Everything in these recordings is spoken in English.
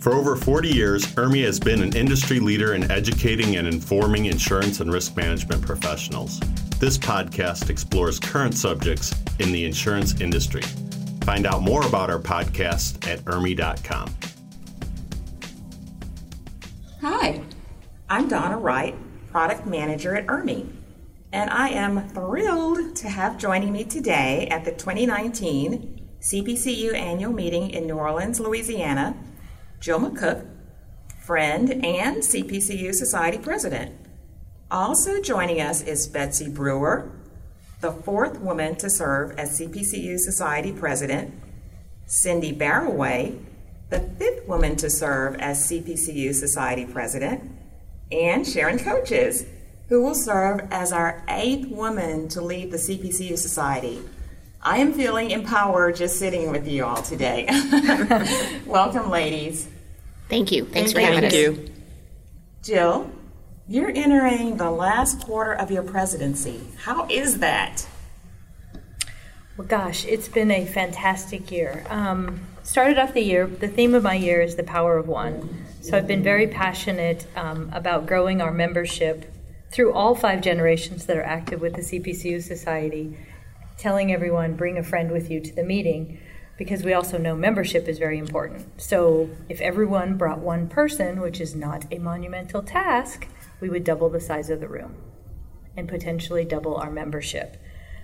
For over 40 years, ERMI has been an industry leader in educating and informing insurance and risk management professionals. This podcast explores current subjects in the insurance industry. Find out more about our podcast at ERMI.com. Hi, I'm Donna Wright, Product Manager at ERMI, and I am thrilled to have joining me today at the 2019 CPCU Annual Meeting in New Orleans, Louisiana, Jill McCook, friend and CPCU Society President. Also joining us is Betsy Brewer, the fourth woman to serve as CPCU Society President, Cindy Barroway, the fifth woman to serve as CPCU Society President, and Sharon Koches, who will serve as our eighth woman to lead the CPCU Society. I am feeling empowered just sitting with you all today. Welcome, ladies. Thank you. Thanks for having us. Jill, you're entering the last quarter of your presidency. How is that? Well, gosh, it's been a fantastic year. Started off the year, the theme of my year is the power of one. So I've been very passionate about growing our membership through all five generations that are active with the CPCU Society, telling everyone, bring a friend with you to the meeting, because we also know membership is very important. So if everyone brought one person, which is not a monumental task, we would double the size of the room and potentially double our membership.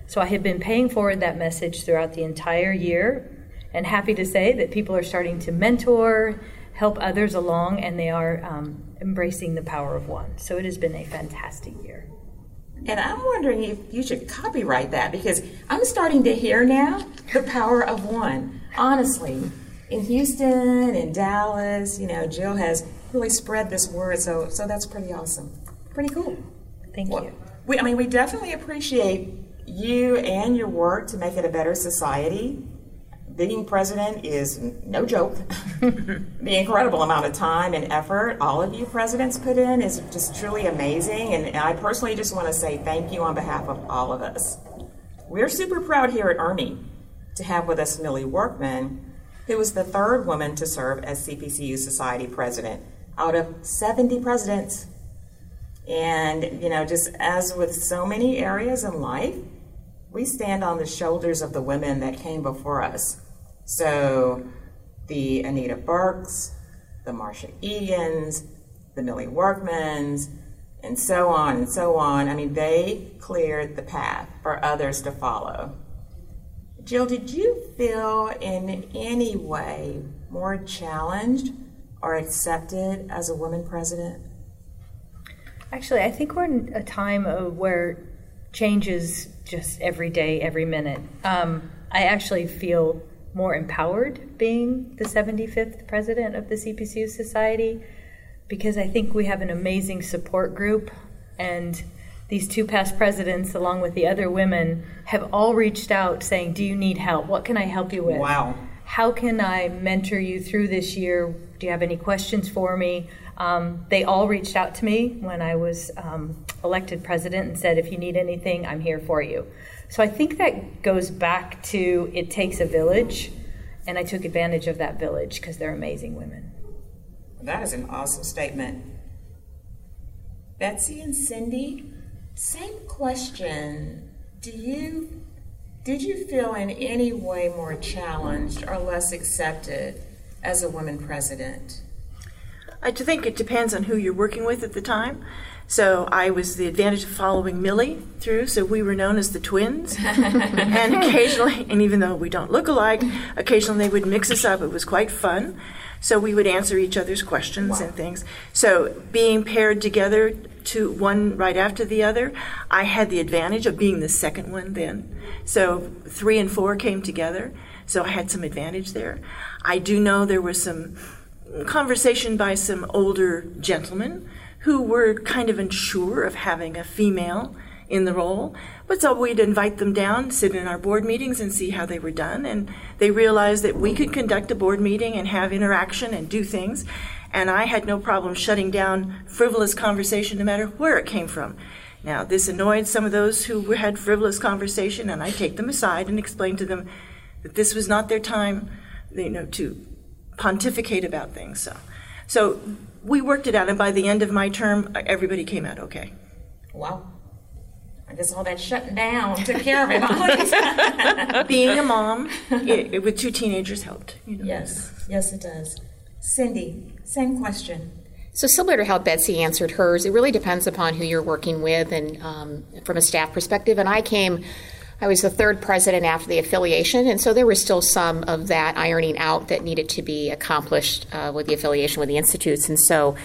So I have been paying forward that message throughout the entire year, and happy to say that people are starting to mentor, help others along, and they are embracing the power of one. So it has been a fantastic year. And I'm wondering if you should copyright that, because I'm starting to hear now the power of one. Honestly, in Houston, in Dallas, you know, Jill has really spread this word, so that's pretty awesome. Pretty cool. Thank you. We definitely appreciate you and your work to make it a better society. Being president is no joke. The incredible amount of time and effort all of you presidents put in is just truly amazing, and I personally just want to say thank you on behalf of all of us. We're super proud here at ERMI to have with us Millie Workman, who is the third woman to serve as CPCU Society President out of 70 presidents. And, you know, just as with so many areas in life, we stand on the shoulders of the women that came before us. So the Anita Burks, the Marsha Eagans, the Millie Workmans, and so on and so on. I mean, they cleared the path for others to follow. Jill, did you feel in any way more challenged or accepted as a woman president? Actually, I think we're in a time of where change is just every day, every minute. I actually feel more empowered being the 75th president of the CPCU Society, because I think we have an amazing support group, and these two past presidents, along with the other women, have all reached out saying, do you need help? What can I help you with? Wow. How can I mentor you through this year? Do you have any questions for me? They all reached out to me when I was elected president and said, if you need anything, I'm here for you. So I think that goes back to it takes a village, and I took advantage of that village because they're amazing women. That is an awesome statement. Betsy and Cindy, same question. Did you feel in any way more challenged or less accepted as a woman president? I think it depends on who you're working with at the time. So I was the advantage of following Millie through, so we were known as the twins. And occasionally, and even though we don't look alike, occasionally they would mix us up. It was quite fun. So we would answer each other's questions and things. So being paired together to one right after the other, I had the advantage of being the second one then. So 3 and 4 came together, so I had some advantage there. I do know there was some conversation by some older gentlemen who were kind of unsure of having a female in the role, but so we'd invite them down, sit in our board meetings and see how they were done, and they realized that we could conduct a board meeting and have interaction and do things, and I had no problem shutting down frivolous conversation no matter where it came from. Now, this annoyed some of those who had frivolous conversation, and I take them aside and explain to them that this was not their time, you know, to pontificate about things. So we worked it out, and by the end of my term, everybody came out okay. Wow. I guess all that shutting down took care of it. Being a mom with two teenagers helped. You know. Yes, it does. Cindy, same question. So similar to how Betsy answered hers, it really depends upon who you're working with and from a staff perspective. And I was the third president after the affiliation, and so there was still some of that ironing out that needed to be accomplished with the affiliation with the institutes. And so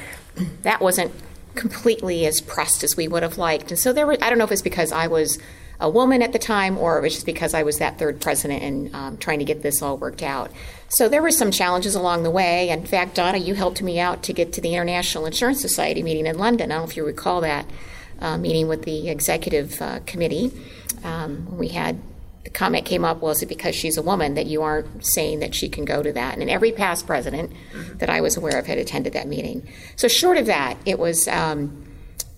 that wasn't completely as pressed as we would have liked. And so there were, I don't know if it's because I was a woman at the time or it was just because I was that third president and trying to get this all worked out. So there were some challenges along the way. In fact, Donna, you helped me out to get to the International Insurance Society meeting in London. I don't know if you recall that meeting with the executive committee. We had the comment came up, well, is it because she's a woman that you aren't saying that she can go to that? And every past president that I was aware of had attended that meeting. So short of that, it was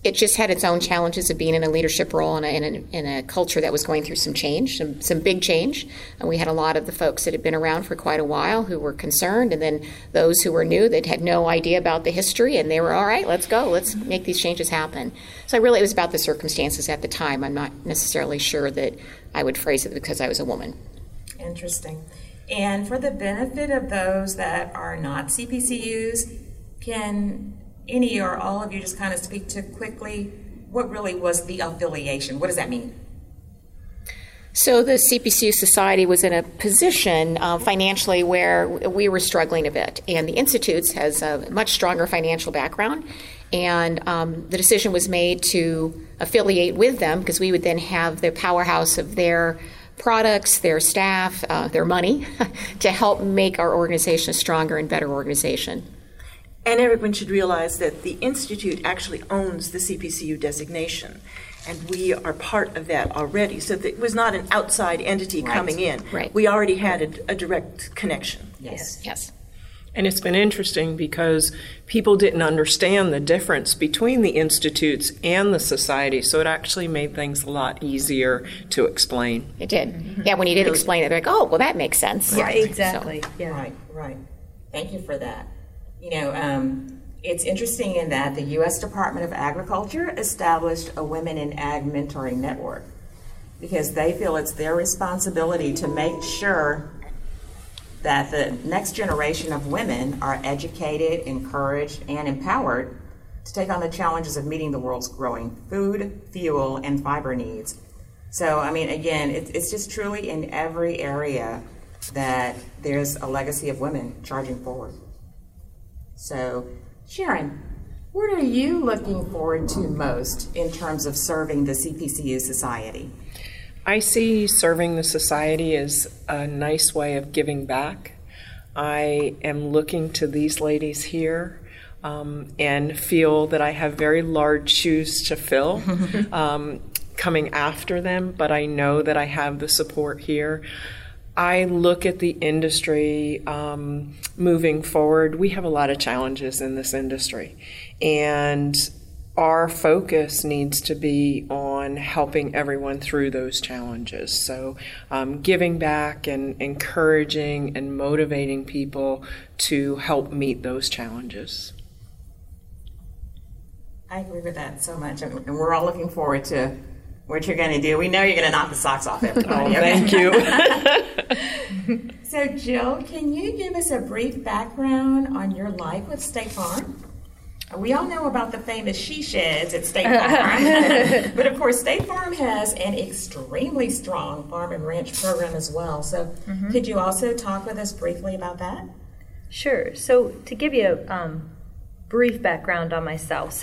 it just had its own challenges of being in a leadership role in a culture that was going through some change, some big change. And we had a lot of the folks that had been around for quite a while who were concerned, and then those who were new that had no idea about the history, and they were, all right, let's go, let's make these changes happen. So it was about the circumstances at the time. I'm not necessarily sure that I would phrase it because I was a woman. Interesting. And for the benefit of those that are not CPCUs, can any or all of you just kind of speak to quickly what really was the affiliation? What does that mean? So the CPCU Society was in a position financially where we were struggling a bit, and the Institutes has a much stronger financial background, and the decision was made to affiliate with them because we would then have the powerhouse of their products, their staff, their money to help make our organization a stronger and better organization. And everyone should realize that the Institute actually owns the CPCU designation, and we are part of that already. So it was not an outside entity coming in. Right. We already had a direct connection. Yes. And it's been interesting because people didn't understand the difference between the institutes and the society, so it actually made things a lot easier to explain. It did. Mm-hmm. Yeah, when you did explain it, they're like, oh, well, that makes sense. Right. Yeah, exactly. So. Yeah. Right. Thank you for that. You know, it's interesting in that the U.S. Department of Agriculture established a Women in Ag Mentoring Network because they feel it's their responsibility to make sure that the next generation of women are educated, encouraged, and empowered to take on the challenges of meeting the world's growing food, fuel, and fiber needs. So, I mean, again, it's just truly in every area that there's a legacy of women charging forward. So, Sharon, what are you looking forward to most in terms of serving the CPCU Society? I see serving the Society as a nice way of giving back. I am looking to these ladies here and feel that I have very large shoes to fill coming after them, but I know that I have the support here. I look at the industry moving forward. We have a lot of challenges in this industry, and our focus needs to be on helping everyone through those challenges. So giving back and encouraging and motivating people to help meet those challenges. I agree with that so much, and we're all looking forward to what you're going to do. We know you're going to knock the socks off everybody. Oh, thank you. So, Jill, can you give us a brief background on your life with State Farm? We all know about the famous she sheds at State Farm. But, of course, State Farm has an extremely strong farm and ranch program as well. So could you also talk with us briefly about that? Sure. So to give you a brief background on myself,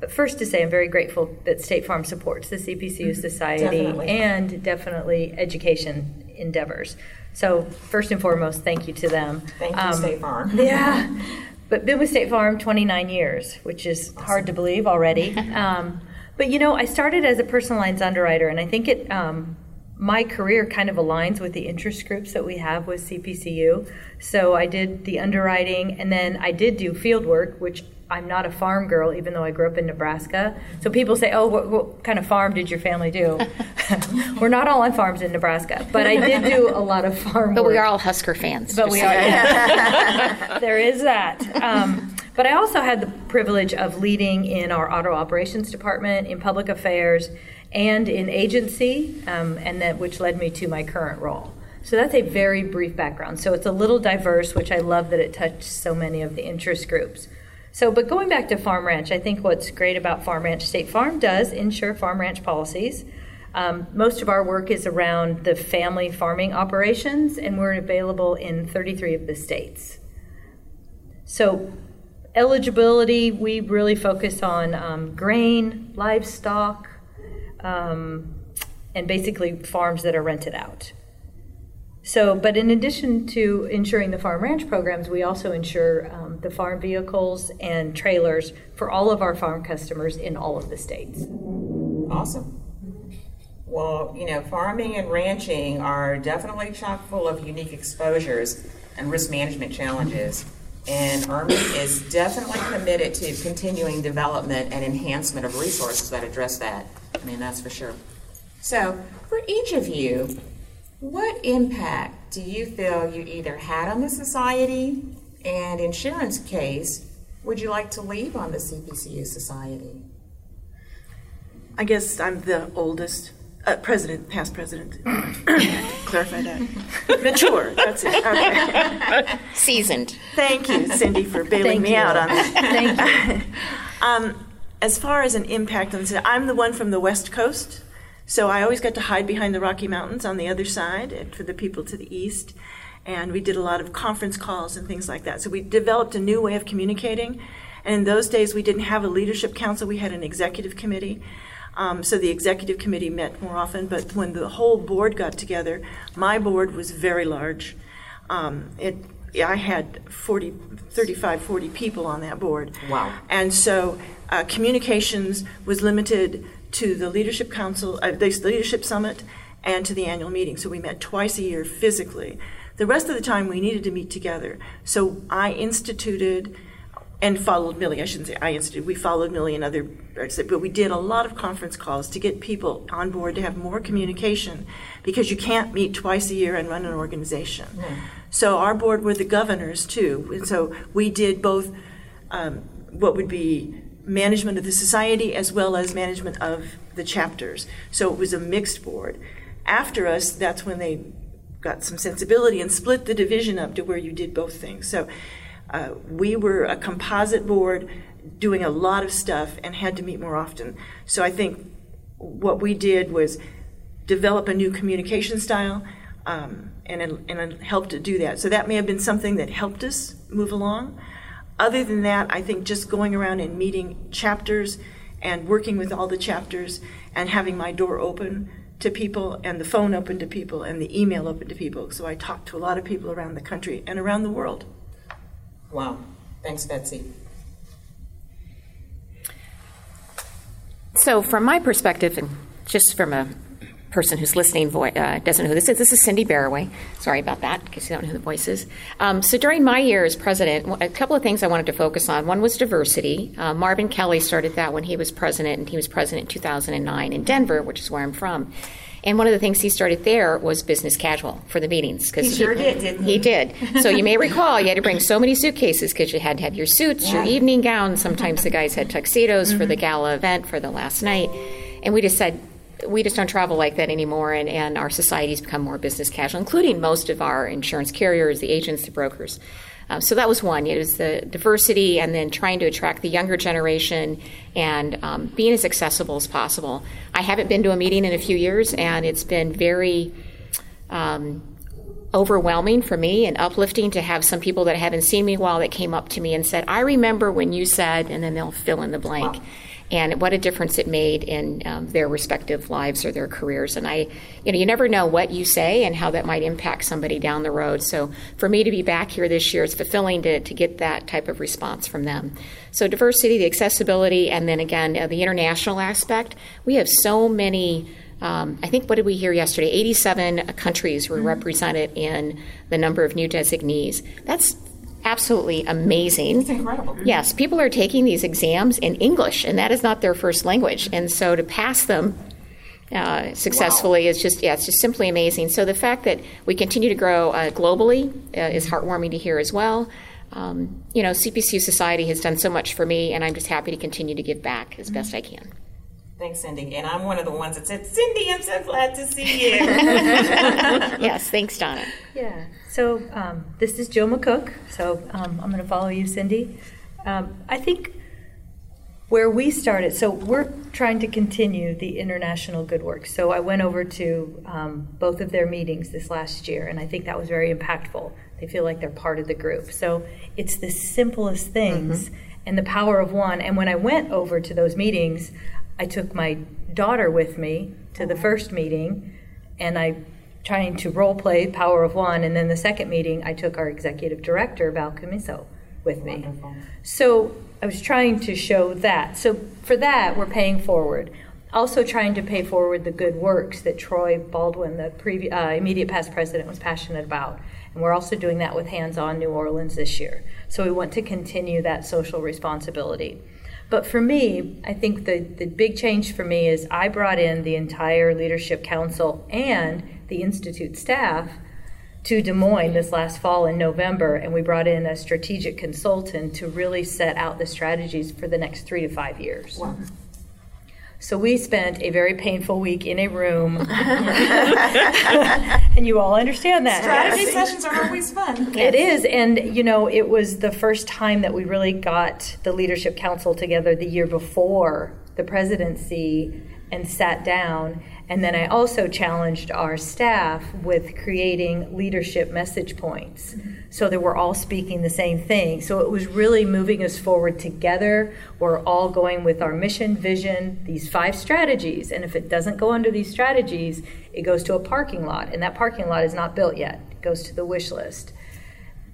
but first to say I'm very grateful that State Farm supports the CPCU Society and definitely education endeavors. So first and foremost, thank you to them. Thank you, State Farm. Yeah, but been with State Farm 29 years, which is hard to believe already. But, you know, I started as a personal lines underwriter, and I think it my career kind of aligns with the interest groups that we have with CPCU. So I did the underwriting, and then I did do field work, which I'm not a farm girl, even though I grew up in Nebraska. So people say, oh, what kind of farm did your family do? We're not all on farms in Nebraska, but I did do a lot of farm work. But we are all Husker fans. But we are. Yeah. There is that. But I also had the privilege of leading in our auto operations department, in public affairs, and in agency, and that which led me to my current role. So that's a very brief background. So it's a little diverse, which I love that it touched so many of the interest groups. So, but going back to Farm Ranch, I think what's great about Farm Ranch, State Farm does insure Farm Ranch policies. Most of our work is around the family farming operations, and we're available in 33 of the states. So eligibility, we really focus on grain, livestock, and basically farms that are rented out. So, but in addition to insuring the farm ranch programs, we also insure the farm vehicles and trailers for all of our farm customers in all of the states. Awesome. Well, you know, farming and ranching are definitely chock full of unique exposures and risk management challenges. And ERMI is definitely committed to continuing development and enhancement of resources that address that. I mean, that's for sure. So, for each of you, what impact do you feel you either had on the society and insurance case would you like to leave on the CPCU society? I guess I'm the oldest. President, past president. Clarify that. Mature, that's it. Okay. Seasoned. Thank you, Cindy, for bailing me out on that. Thank you. As far as an impact on this, I'm the one from the West Coast, so I always got to hide behind the Rocky Mountains on the other side and for the people to the east, and we did a lot of conference calls and things like that. So we developed a new way of communicating, and in those days we didn't have a leadership council, we had an executive committee. So the executive committee met more often, but when the whole board got together, my board was very large. I had 40 people on that board. Wow. And so communications was limited to the leadership council, the leadership summit, and to the annual meeting. So we met twice a year physically. The rest of the time we needed to meet together. So I instituted and followed Millie. I shouldn't say I instituted. We followed Millie and other, but we did a lot of conference calls to get people on board to have more communication, because you can't meet twice a year and run an organization. Yeah. So our board were the governors too, and so we did both what would be management of the society as well as management of the chapters. So it was a mixed board. After us, that's when they got some sensibility and split the division up to where you did both things. So. We were a composite board doing a lot of stuff and had to meet more often. So I think what we did was develop a new communication style and helped to do that. So that may have been something that helped us move along. Other than that, I think just going around and meeting chapters and working with all the chapters and having my door open to people and the phone open to people and the email open to people. So I talked to a lot of people around the country and around the world. Wow. Thanks, Betsy. So from my perspective, and just from a person who's listening doesn't know who this is Cindy Barroway. Sorry about that, in case you don't know who the voice is. So during my year as president, a couple of things I wanted to focus on. One was diversity. Marvin Kelly started that when he was president, and he was president in 2009 in Denver, which is where I'm from. And one of the things he started there was business casual for the meetings. Cause he sure did, didn't he? He did. So you may recall you had to bring so many suitcases because you had to have your suits, yeah. Your evening gowns. Sometimes the guys had tuxedos mm-hmm. for the gala event for the last night. And we just said, we just don't travel like that anymore. And our society's become more business casual, including most of our insurance carriers, the agents, the brokers. So that was one. It was the diversity and then trying to attract the younger generation and being as accessible as possible. I haven't been to a meeting in a few years, and it's been very overwhelming for me and uplifting to have some people that haven't seen me in a while that came up to me and said, I remember when you said, and then they'll fill in the blank. Wow. And what a difference it made in their respective lives or their careers. And you never know what you say and how that might impact somebody down the road. So for me to be back here this year, it's fulfilling to get that type of response from them. So diversity, the accessibility, and then again, the international aspect. We have so many, I think, what did we hear yesterday? 87 countries were represented in the number of new designees. That's absolutely amazing. It's incredible. Yes, people are taking these exams in English, and that is not their first language. And so to pass them successfully is just, it's just simply amazing. So the fact that we continue to grow globally is heartwarming to hear as well. You know, CPCU Society has done so much for me, and I'm just happy to continue to give back as best I can. Thanks, Cindy. And I'm one of the ones that said, Cindy, I'm so glad to see you. Yes, thanks, Donna. Yeah. So this is Jill McCook. So I'm going to follow you, Cindy. I think where we started, so we're trying to continue the international good work. So I went over to both of their meetings this last year, and I think that was very impactful. They feel like they're part of the group. So it's the simplest things and the power of one. And when I went over to those meetings, I took my daughter with me to the first meeting, and I trying to role play Power of One, and then the second meeting I took our executive director, Val Camiso, with me. Wonderful. So I was trying to show that. So for that, we're paying forward. Also trying to pay forward the good works that Troy Baldwin, the immediate past president, was passionate about. And we're also doing that with Hands On New Orleans this year. So we want to continue that social responsibility. But for me, I think the big change for me is I brought in the entire leadership council and the Institute staff to Des Moines this last fall in November, and we brought in a strategic consultant to really set out the strategies for the next 3 to 5 years. Wow. So we spent a very painful week in a room, and you all understand that. Strategy sessions are always fun. It is, and you know, it was the first time that we really got the leadership council together the year before the presidency and sat down, and then I also challenged our staff with creating leadership message points so that we're all speaking the same thing. So it was really moving us forward together. We're all going with our mission, vision, these 5 strategies, and if it doesn't go under these strategies, it goes to a parking lot, and that parking lot is not built yet. It goes to the wish list.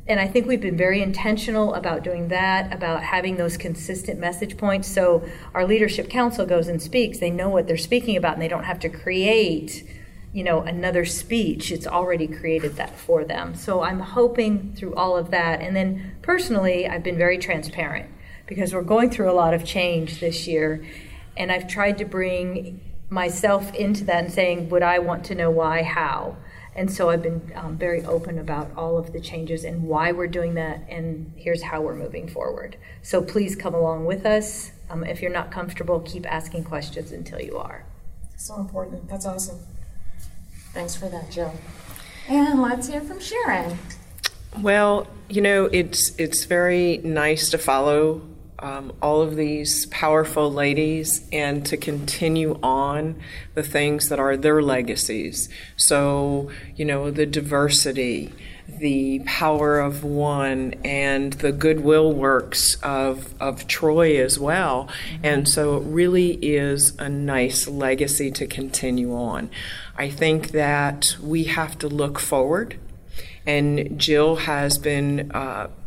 And I think we've been very intentional about doing that, about having those consistent message points, so our leadership council goes and speaks. They know what they're speaking about, and they don't have to create, you know, another speech. It's already created that for them. So I'm hoping through all of that. And then personally, I've been very transparent because we're going through a lot of change this year. And I've tried to bring myself into that and saying, would I want to know why, how? And so I've been very open about all of the changes and why we're doing that, and here's how we're moving forward. So please come along with us. If you're not comfortable, keep asking questions until you are. So important. That's awesome. Thanks for that, Jill. And let's hear from Sharon. Well, you know, it's very nice to follow all of these powerful ladies and to continue on the things that are their legacies. So, you know, the diversity, the power of one, and the goodwill works of Troy as well. And so it really is a nice legacy to continue on. I think that we have to look forward, and Jill has been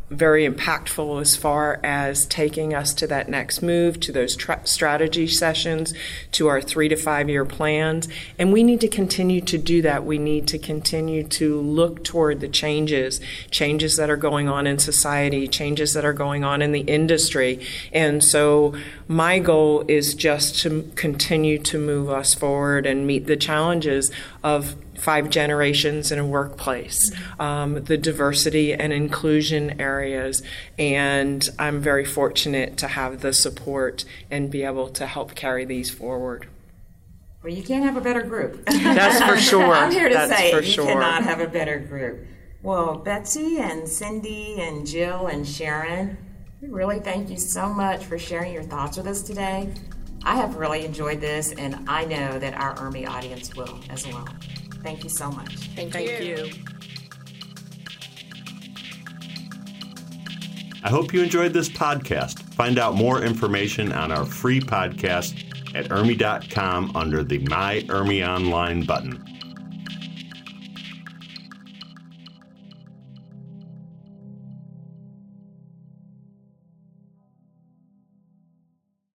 very impactful as far as taking us to that next move, to those strategy sessions, to our 3 to 5 year plans. And we need to continue to do that. We need to continue to look toward the changes that are going on in society, changes that are going on in the industry. And so my goal is just to continue to move us forward and meet the challenges of 5 generations in a workplace, the diversity and inclusion areas, and I'm very fortunate to have the support and be able to help carry these forward. Well, you can't have a better group. That's for sure. I'm here to say you cannot have a better group. Well, Betsy and Cindy and Jill and Sharon, we really thank you so much for sharing your thoughts with us today. I have really enjoyed this, and I know that our ERMI audience will as well. Thank you so much. Thank you. I hope you enjoyed this podcast. Find out more information on our free podcast at ERMI.com under the My ERMI Online button.